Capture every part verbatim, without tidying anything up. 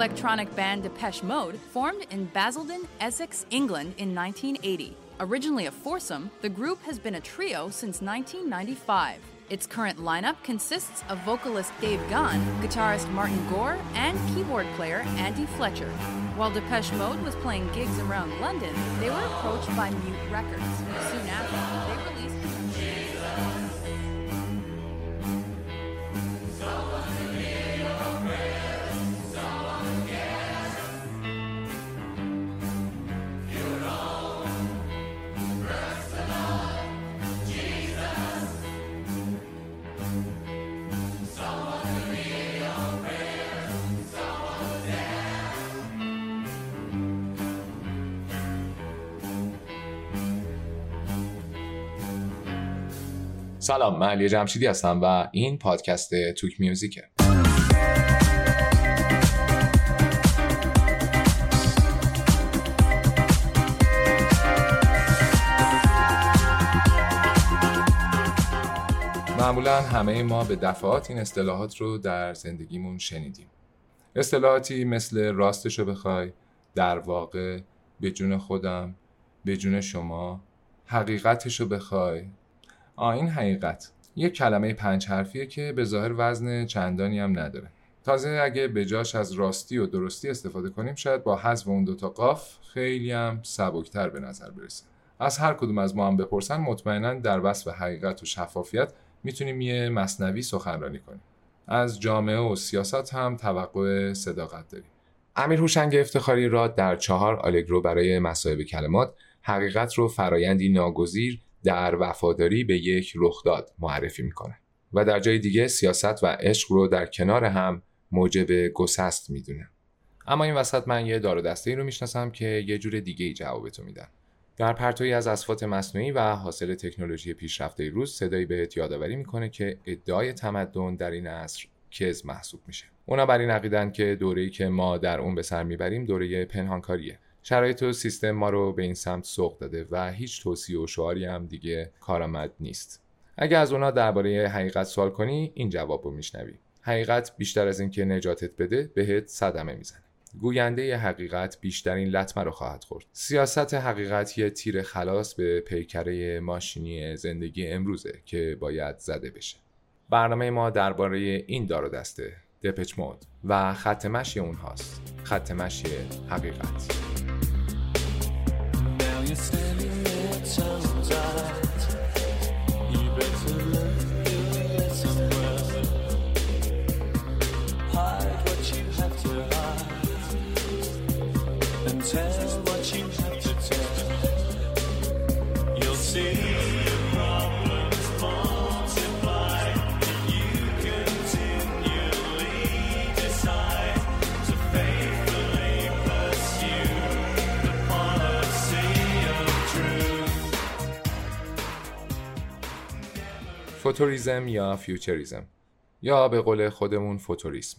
Electronic band Depeche Mode formed in Basildon, Essex, England in nineteen eighty. Originally a foursome, the group has been a trio since nineteen ninety-five. Its current lineup consists of vocalist Dave Gahan, guitarist Martin Gore, and keyboard player Andy Fletcher. While Depeche Mode was playing gigs around London, they were approached by Mute Records. Soon after, they released... سلام، من علی جمشیدی هستم و این پادکست توک میوزیکه. معمولا همه ما به دفعات این اصطلاحات رو در زندگیمون شنیدیم. اصطلاحاتی مثل راستشو بخوای، در واقع، به جون خودم، به جون شما، حقیقتشو بخوای. آین حقیقت یک کلمه پنج حرفیه که به ظاهر وزن چندانی هم نداره. تازه اگه به جاش از راستی و درستی استفاده کنیم شاید با حذف اون دوتا قاف خیلی هم سبکتر به نظر برسه. از هر کدوم از ما هم بپرسن مطمئناً در وصف حقیقت و شفافیت میتونیم یه مثنوی سخنرانی کنیم. از جامعه و سیاست هم توقع صداقت داریم. امیر هوشنگ افتخاری را در چهار آلگرو برای مصائب کلمات حقیقت رو فرایندی ناگزیر در وفاداری به یک رخداد معرفی میکنه و در جای دیگه سیاست و عشق رو در کنار هم موجب گسست میدونه. اما این وسط من یه دار و دسته‌ای رو میشناسم که یه جور دیگه جوابتو میدن. در پرتویی از اسفات مصنوعی و حاصل تکنولوژی پیشرفته روز صدایی بهت یادآوری میکنه که ادعای تمدن در این عصر کذب محسوب میشه. اونا بر این عقیده‌اند که دوره‌ای که ما در اون به سر میبریم دوره پنهانکاریه. شرایط و سیستم ما رو به این سمت سوق داده و هیچ توصیه و شعاری هم دیگه کارآمد نیست. اگه از اونا درباره حقیقت سوال کنی این جواب رو میشنوی. حقیقت بیشتر از این که نجاتت بده بهت صدمه میزنه. گوینده ی حقیقت بیشترین لطمه رو خواهد خورد. سیاست حقیقت یه تیر خلاص به پیکره ماشینی زندگی امروزه که باید زده بشه. برنامه ما درباره این دار و دسته، دپچ مود و خط مشی اونهاست. خط مشی حقیقت. You're standing there, tongue tied. You better look good somewhere. Hide what you have to hide, and tell what you have to tell. You'll see your problems multiply if you continually decide to faithfully pursue the policy. فوتوریسم یا فیوچریسم یا به قول خودمون فوتوریسم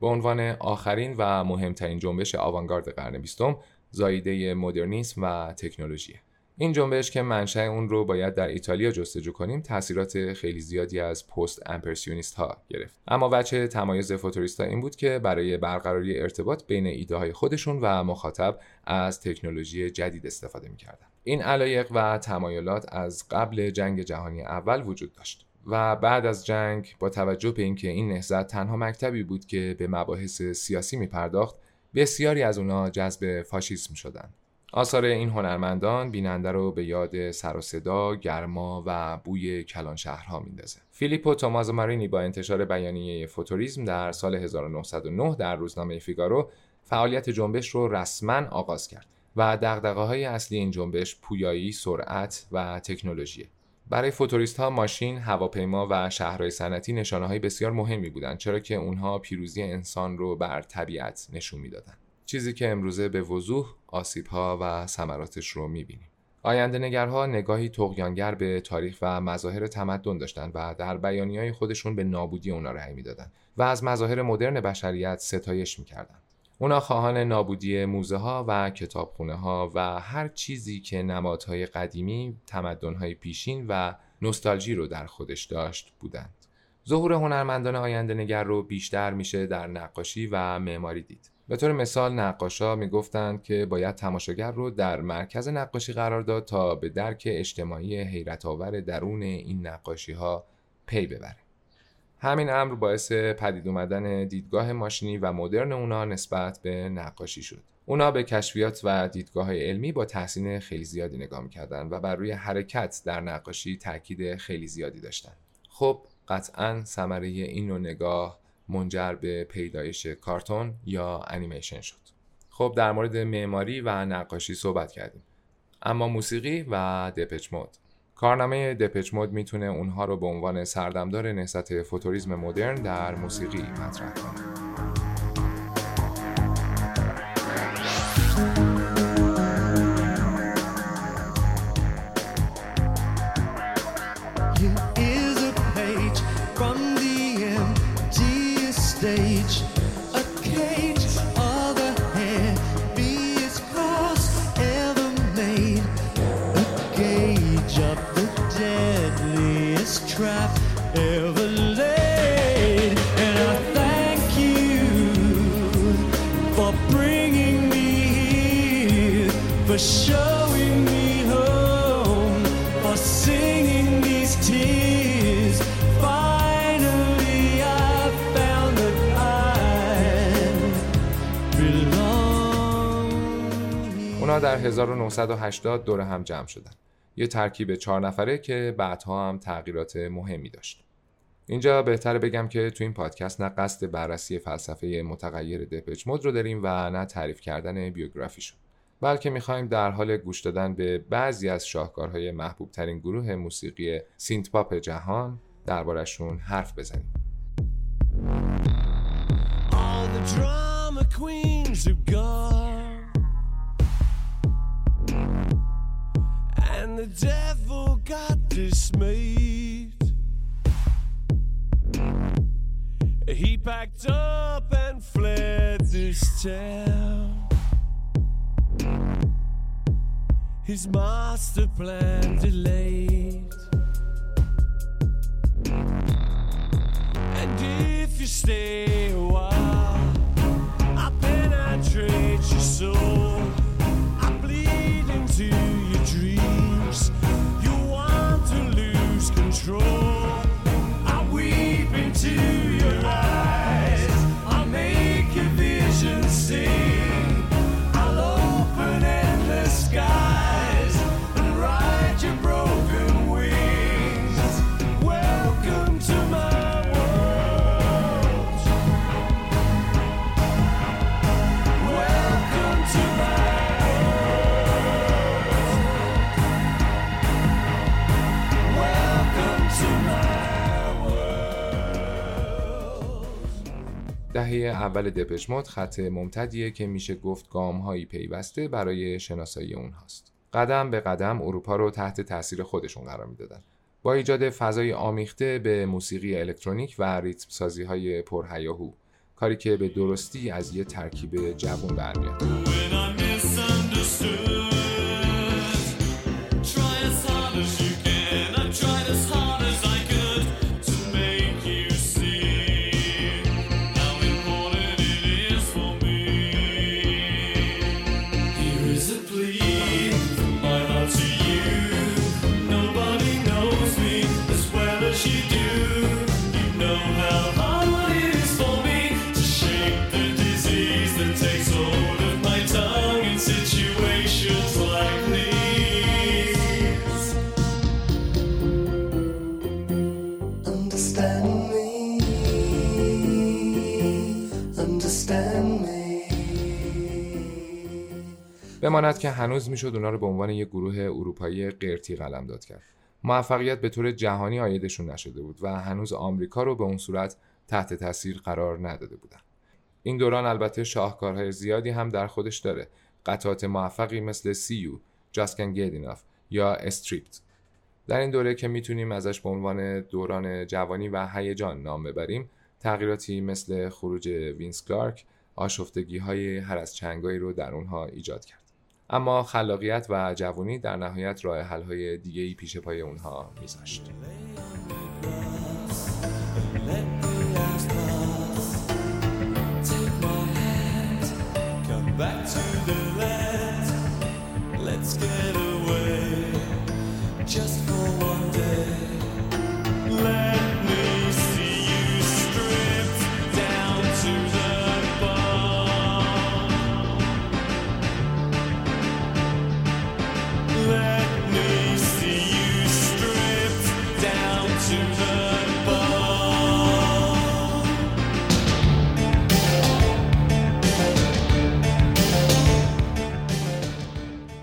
به عنوان آخرین و مهمترین جنبش آوانگارد قرن بیستم زاییده مدرنیسم و تکنولوژی. این جنبش که منشأ اون رو باید در ایتالیا جستجو کنیم تأثیرات خیلی زیادی از پست امپرسیونیست ها گرفت. اما وجه تمایز فوتوریست ها این بود که برای برقراری ارتباط بین ایده های خودشون و مخاطب از تکنولوژی جدید استفاده می‌کردن. این علایق و تمایلات از قبل جنگ جهانی اول وجود داشت و بعد از جنگ با توجه به اینکه این نهضت تنها مکتبی بود که به مباحث سیاسی می‌پرداخت بسیاری از اونها جذب فاشیسم شدند. آثار این هنرمندان بیننده رو به یاد سر و صدا، گرما و بوی کلان شهرها میندازه. فیلیپو تومازو مارینی با انتشار بیانیه فوتوریسم در سال هزار و نهصد و نه در روزنامه فیگارو فعالیت جنبش رو رسما آغاز کرد و دغدغه‌های اصلی این جنبش پویایی، سرعت و تکنولوژیه. برای فوتوریست‌ها ماشین، هواپیما و شهرهای صنعتی نشانه‌های بسیار مهمی بودند چرا که اونها پیروزی انسان رو بر طبیعت نشون میدادند. چیزی که امروزه به وضوح آسیب‌ها و ثمراتش رو می‌بینیم. آینده‌نگرها نگاهی طغیانگر به تاریخ و مظاهر تمدن داشتند و در بیانیه‌های خودشون به نابودی اونا رأی می‌دادند و از مظاهر مدرن بشریت ستایش می‌کردند. اونا خواهان نابودی موزه‌ها و کتابخونه‌ها و هر چیزی که نمادهای قدیمی، تمدن‌های پیشین و نوستالژی رو در خودش داشت بودند. ظهور هنرمندان آینده‌نگر رو بیشتر میشه در نقاشی و معماری دید. به طور مثال نقاشا میگفتند که باید تماشاگر رو در مرکز نقاشی قرار داد تا به درک اجتماعی حیرت‌آور درون این نقاشی‌ها پی ببره. همین امر باعث پدید اومدن دیدگاه ماشینی و مدرن اونا نسبت به نقاشی شد. اونا به کشفیات و دیدگاه‌های علمی با تحسین خیلی زیادی نگاه می‌کردن و بر روی حرکت در نقاشی تاکید خیلی زیادی داشتن. خب قطعاً ثمره این نوع نگاه منجر به پیدایش کارتون یا انیمیشن شد. خب در مورد معماری و نقاشی صحبت کردیم. اما موسیقی و دپچ مود. کارنامه دپچ مود میتونه اونها رو به عنوان سردمدار نهضت فوتوریسم مدرن در موسیقی مطرح کنه. در هزار و نهصد و هشتاد دور هم جمع شدن. یه ترکیب چهار نفره که بعدها هم تغییرات مهمی داشت. اینجا بهتره بگم که تو این پادکست نه قصد بررسی فلسفه متغیر دپچ مود رو داریم و نه تعریف کردن بیوگرافیشون، بلکه می‌خوایم در حال گوش دادن به بعضی از شاهکارهای محبوب‌ترین گروه موسیقی سینت پاپ جهان دربارشون حرف بزنیم. All the drama queens have gone. And the devil got dismayed. He packed up and fled this town. His master plan delayed. And if you stay a while, I'll penetrate your soul. I bleed into your dreams. You want to lose control. I weep into your eyes. I'll make your vision sing. I'll open endless skies and ride your broken wings. Welcome to my world. Welcome to my دهه اول دپچ مود خط ممتدیه که میشه گفت گام‌هایی پیوسته برای شناسایی اونهاست. قدم به قدم اروپا رو تحت تاثیر خودشون قرار میدادن. با ایجاد فضای آمیخته به موسیقی الکترونیک و ریتم‌سازی‌های پرهیاهو، کاری که به درستی از یه ترکیب جوان برمیاد. بماند که هنوز میشد اونا رو به عنوان یک گروه اروپایی قرتی قلمداد کرد. موفقیت به طور جهانی عایدشون نشده بود و هنوز آمریکا رو به اون صورت تحت تاثیر قرار نداده بودن. این دوران البته شاهکارهای زیادی هم در خودش داره. قطعات موفقی مثل See You, Just Can't Get Enough یا Stripped. در این دوره که میتونیم ازش به عنوان دوران جوانی و هیجان نام ببریم، تغییراتی مثل خروج وینس کلارک آشفتگی‌های هر از چنگایی رو در اونها ایجاد کرد. اما خلاقیت و جوانی در نهایت راه حل‌های دیگه‌ای پیش پای اونها می‌ذاشت.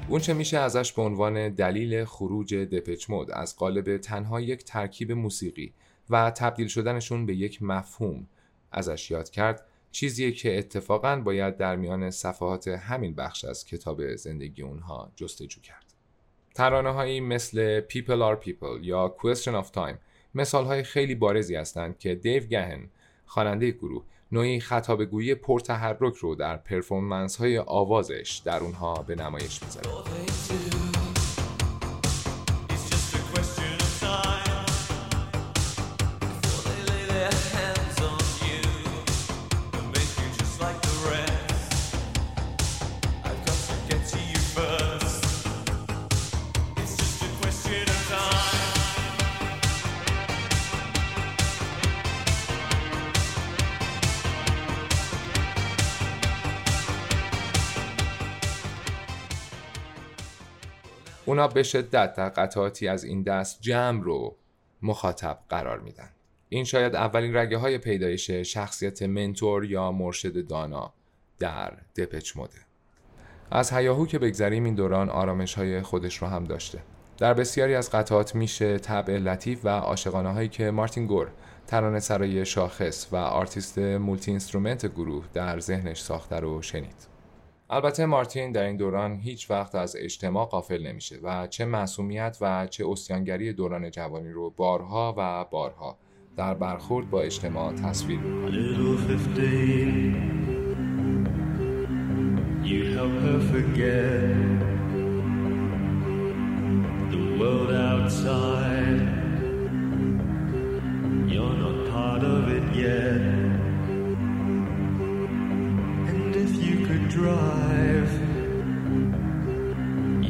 اونچه میشه ازش به عنوان دلیل خروج دپچ مود از قالب تنها یک ترکیب موسیقی و تبدیل شدنشون به یک مفهوم ازش یاد کرد، چیزی که اتفاقاً باید در میان صفحات همین بخش از کتاب زندگی اونها جستجو کرد. ترانه‌هایی مثل People are People یا Question of Time مثال‌های خیلی بارزی هستند که دیو گهن، خواننده گروه، نوعی خطابگویی پرتحرک رو در پرفورمنس‌های آوازش در اونها به نمایش می‌ذاره. اونا به شدت در قطعاتی از این دست جمع رو مخاطب قرار میدن. این شاید اولین رگه های پیدایش شخصیت منتور یا مرشد دانا در دپچ مود. از هیاهو که بگذریم، این دوران آرامش های خودش رو هم داشته. در بسیاری از قطعات میشه طبع لطیف و عاشقانه هایی که مارتین گور، ترانه‌سرای شاخص و آرتیست مولتی اینسترومنت گروه، در ذهنش ساخته رو شنید. البته مارتین در این دوران هیچ وقت از اجتماع غافل نمیشه و چه معصومیت و چه عصیانگری دوران جوانی رو بارها و بارها در برخورد با اجتماع تصویر میکنه. Drive,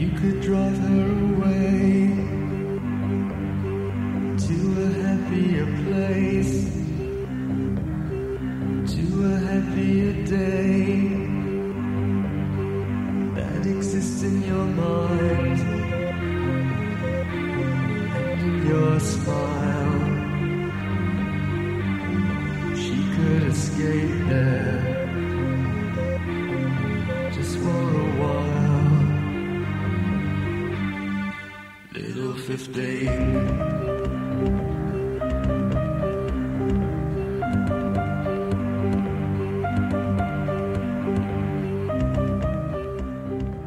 you could drive her away to a happier place, to a happier day that exists in your mind and in your smile. She could escape there. fifteen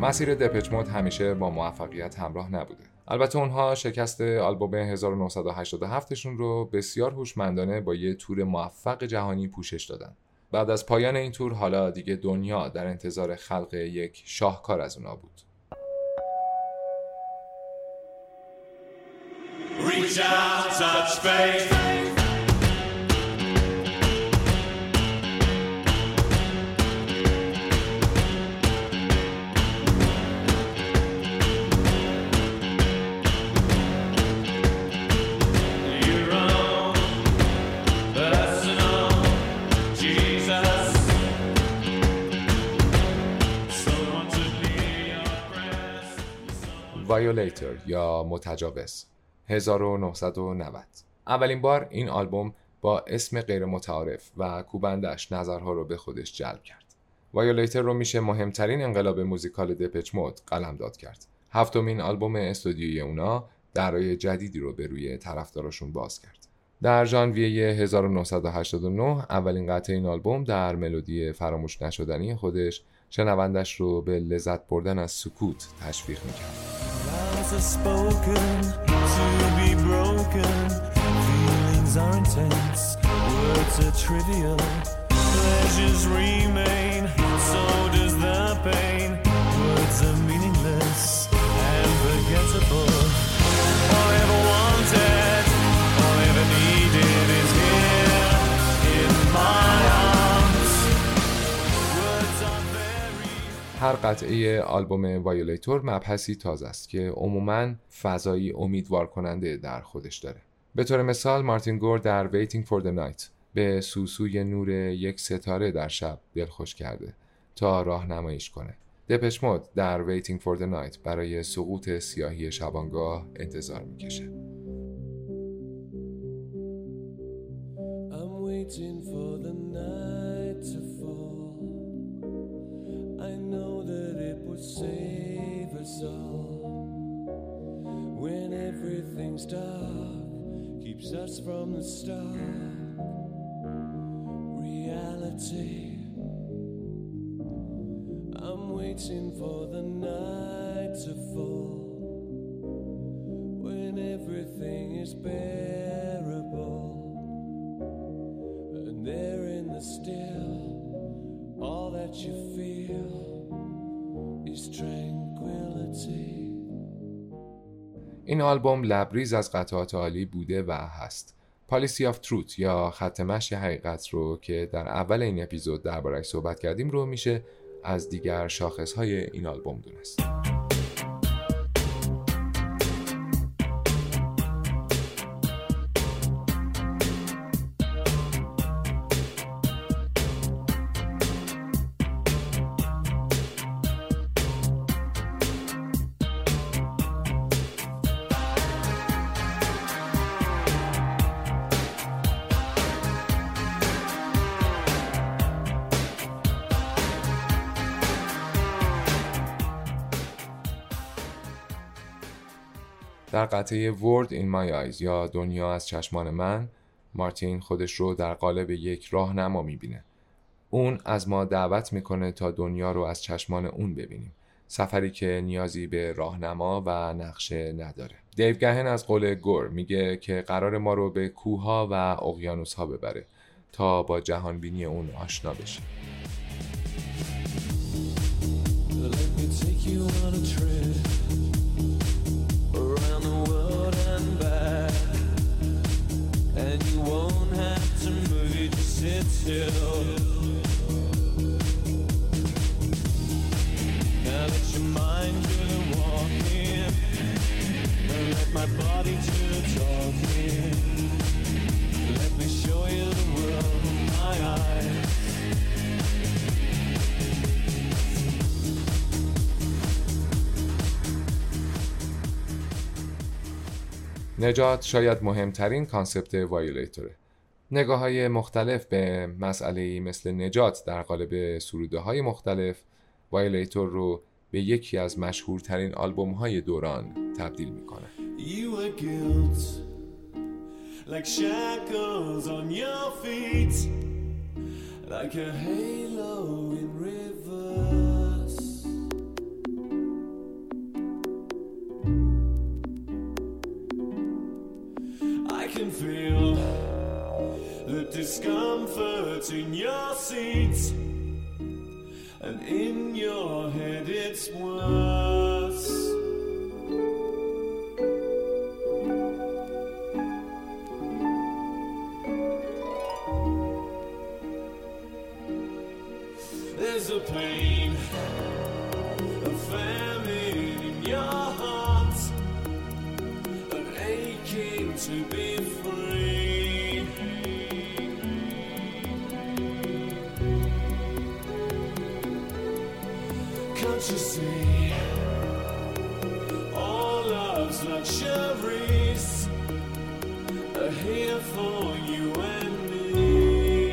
مسیر دپچ مود همیشه با موفقیت همراه نبوده. البته اونها شکست آلبوم هزار و نهصد و هشتاد و هفت شون رو بسیار هوشمندانه با یه تور موفق جهانی پوشش دادن. بعد از پایان این تور حالا دیگه دنیا در انتظار خلق یک شاهکار از اونها بود. Reach out, touch faith. Violator یا متجاوز هزار و نهصد و نود. اولین بار این آلبوم با اسم غیر متعارف و کوبندش نظرها رو به خودش جلب کرد. وایولیتر رو میشه مهمترین انقلاب موزیکال دپچ مود قلمداد کرد. هفتمین آلبوم استودیوی اونا درای جدیدی رو به روی طرفداراشون باز کرد. در ژانویه هزار و نهصد و هشتاد و نه اولین قطعه این آلبوم در ملودی فراموش نشدنی خودش شنوندش رو به لذت بردن از سکوت تشویق میکرد. Are spoken to be broken, feelings are intense, words are trivial, pleasures remain, so does the pain, words are meaningless and forgettable, all I ever wanted, all I ever needed is here. هر قطعه آلبوم وایولاتور مبحثی تازه است که عموماً فضایی امیدوار کننده در خودش داره. به طور مثال مارتین گور در Waiting for the Night به سوسوی نور یک ستاره در شب دلخوش کرده تا راهنماییش کنه. دپش مود در Waiting for the Night برای سقوط سیاهی شبانگاه انتظار میکشه. I'm waiting for the night to fall. I know that it would save us all. When everything's dark keeps us from the start. Reality. I'm waiting for the night to fall. When everything is bearable. And there in the still, all that you feel is tranquility. این آلبوم لبریز از قطعات عالی بوده و هست. پالیسی آف تروت یا خط مشی حقیقت رو که در اول این اپیزود درباره‌اش صحبت کردیم رو میشه از دیگر شاخص‌های این آلبوم دونست. در قطعه World in My Eyes یا دنیا از چشمان من مارتین خودش رو در قالب یک راهنما میبینه. اون از ما دعوت میکنه تا دنیا رو از چشمان اون ببینیم، سفری که نیازی به راهنما و نقشه نداره. دیو گهن از قول گور میگه که قرار ما رو به کوه‌ها و اقیانوس‌ها ببره تا با جهان بینی اون آشنا بشیم. نجات شاید مهمترین کانسپت وایولاتوره. نگاه‌های مختلف به مسئله‌ای مثل نجات در قالب سروده‌های مختلف وایولاتور رو به یکی از مشهورترین آلبوم‌های دوران تبدیل می‌کنه. The discomfort in your seat and in your head it's worse. There's a pain, a famine in your heart, an aching to be free. To see all love's luxuries are here for you and me.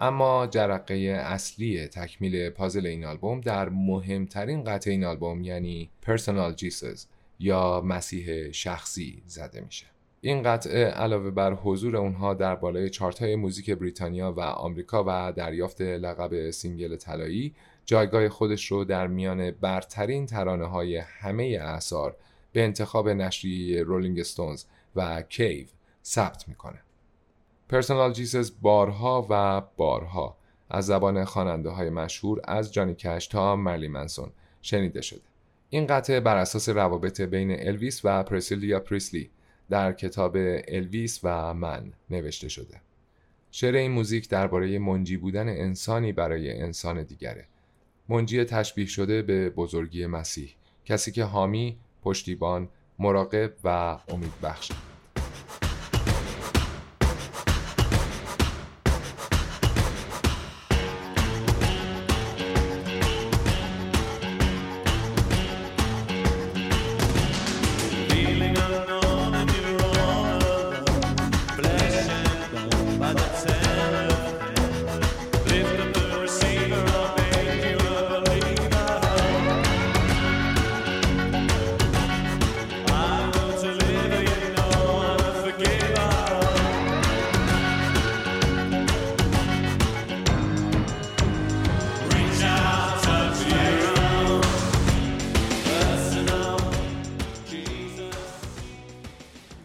اما جرقه اصلی تکمیل پازل این آلبوم در مهمترین قطعه این آلبوم یعنی Personal Jesus یا مسیح شخصی زده میشه. این قطعه علاوه بر حضور اونها در بالای چارت‌های موزیک بریتانیا و آمریکا و دریافت لقب سینگل طلایی، جایگاه خودش رو در میان برترین ترانه‌های همه اعصار به انتخاب نشریه رولینگ استونز و کیو ثبت می‌کنه. پرسونال جیسس بارها و بارها از زبان خواننده‌های مشهور از جانی کش تا مرلی منسون شنیده شده. این قطعه بر اساس روابط بین الویس و پرسیلیا پریسلی در کتاب الویس و من نوشته شده. شعر این موزیک درباره منجی بودن انسانی برای انسان دیگره. منجی تشبیه شده به بزرگی مسیح، کسی که حامی، پشتیبان، مراقب و امیدبخش.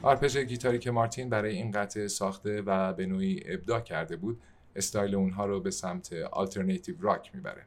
آرپژ گیتاری که مارتین برای این قطعه ساخته و به نوعی ابداع کرده بود، استایل اونها رو به سمت آلترناتیو راک میبره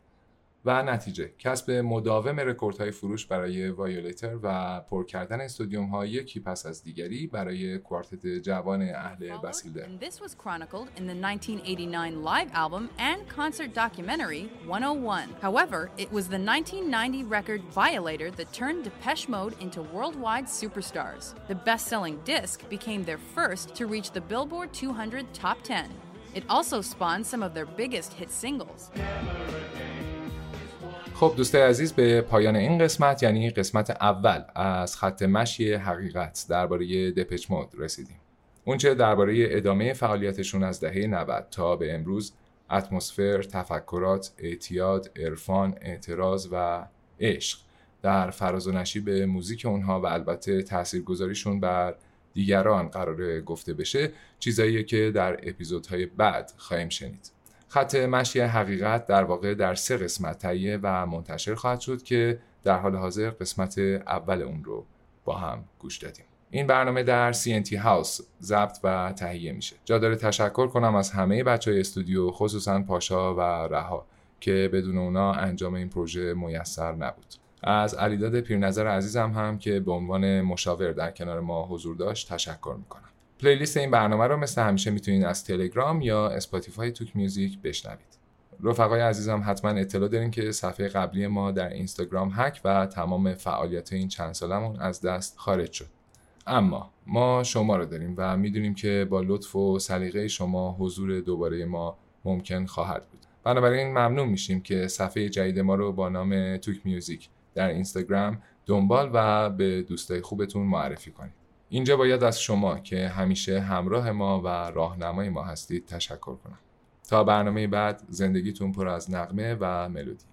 و نتیجه کسب مداوم رکوردهای فروش برای وایولتر و پر کردن استودیوم ها یکی پس از دیگری برای کوارتت جوان اهل باسیلدون. This was chronicled in the nineteen eighty-nine live album and concert documentary one oh one. However, it was the nineteen ninety record Violator that turned Depeche Mode into worldwide superstars. The best-selling disc became their first to reach the Billboard two hundred top ten. It also spawned some of their biggest hit singles. خب دوستای عزیز، به پایان این قسمت، یعنی قسمت اول از خط مشی حقیقت درباره دپچ مود رسیدیم. اونچه درباره ادامه فعالیتشون از دهه نود تا به امروز، اتمسفر، تفکرات، اعتیاد، عرفان، اعتراض و عشق در فراز و نشیب موزیک اونها و البته تاثیرگذاریشون بر دیگران قرار گفته بشه، چیزایی که در اپیزودهای بعد خواهیم شنید. خط مشی حقیقت در واقع در سه قسمت تهیه و منتشر خواهد شد که در حال حاضر قسمت اول اون رو با هم گوش دادیم. این برنامه در سی ان تی House ضبط و تهیه میشه. جا داره تشکر کنم از همه بچهای استودیو، خصوصا پاشا و رها که بدون اونا انجام این پروژه میسر نبود. از علیداد پیرنظر عزیزم هم که به عنوان مشاور در کنار ما حضور داشت تشکر میکنم. پلیلیست این برنامه رو مثل همیشه میتونید از تلگرام یا اسپاتیفای توک میوزیک بشنوید. رفقای عزیزم حتما اطلاع دارین که صفحه قبلی ما در اینستاگرام هک و تمام فعالیت این چند سالمون از دست خارج شد. اما ما شما رو داریم و میدونیم که با لطف و سلیقه شما حضور دوباره ما ممکن خواهد بود. بنابراین ممنون میشیم که صفحه جدید ما رو با نام توک میوزیک در اینستاگرام دنبال و به دوستای خوبتون معرفی کنید. اینجا باید از شما که همیشه همراه ما و راهنمای ما هستید تشکر کنم. تا برنامه بعد، زندگیتون پر از نغمه و ملودی.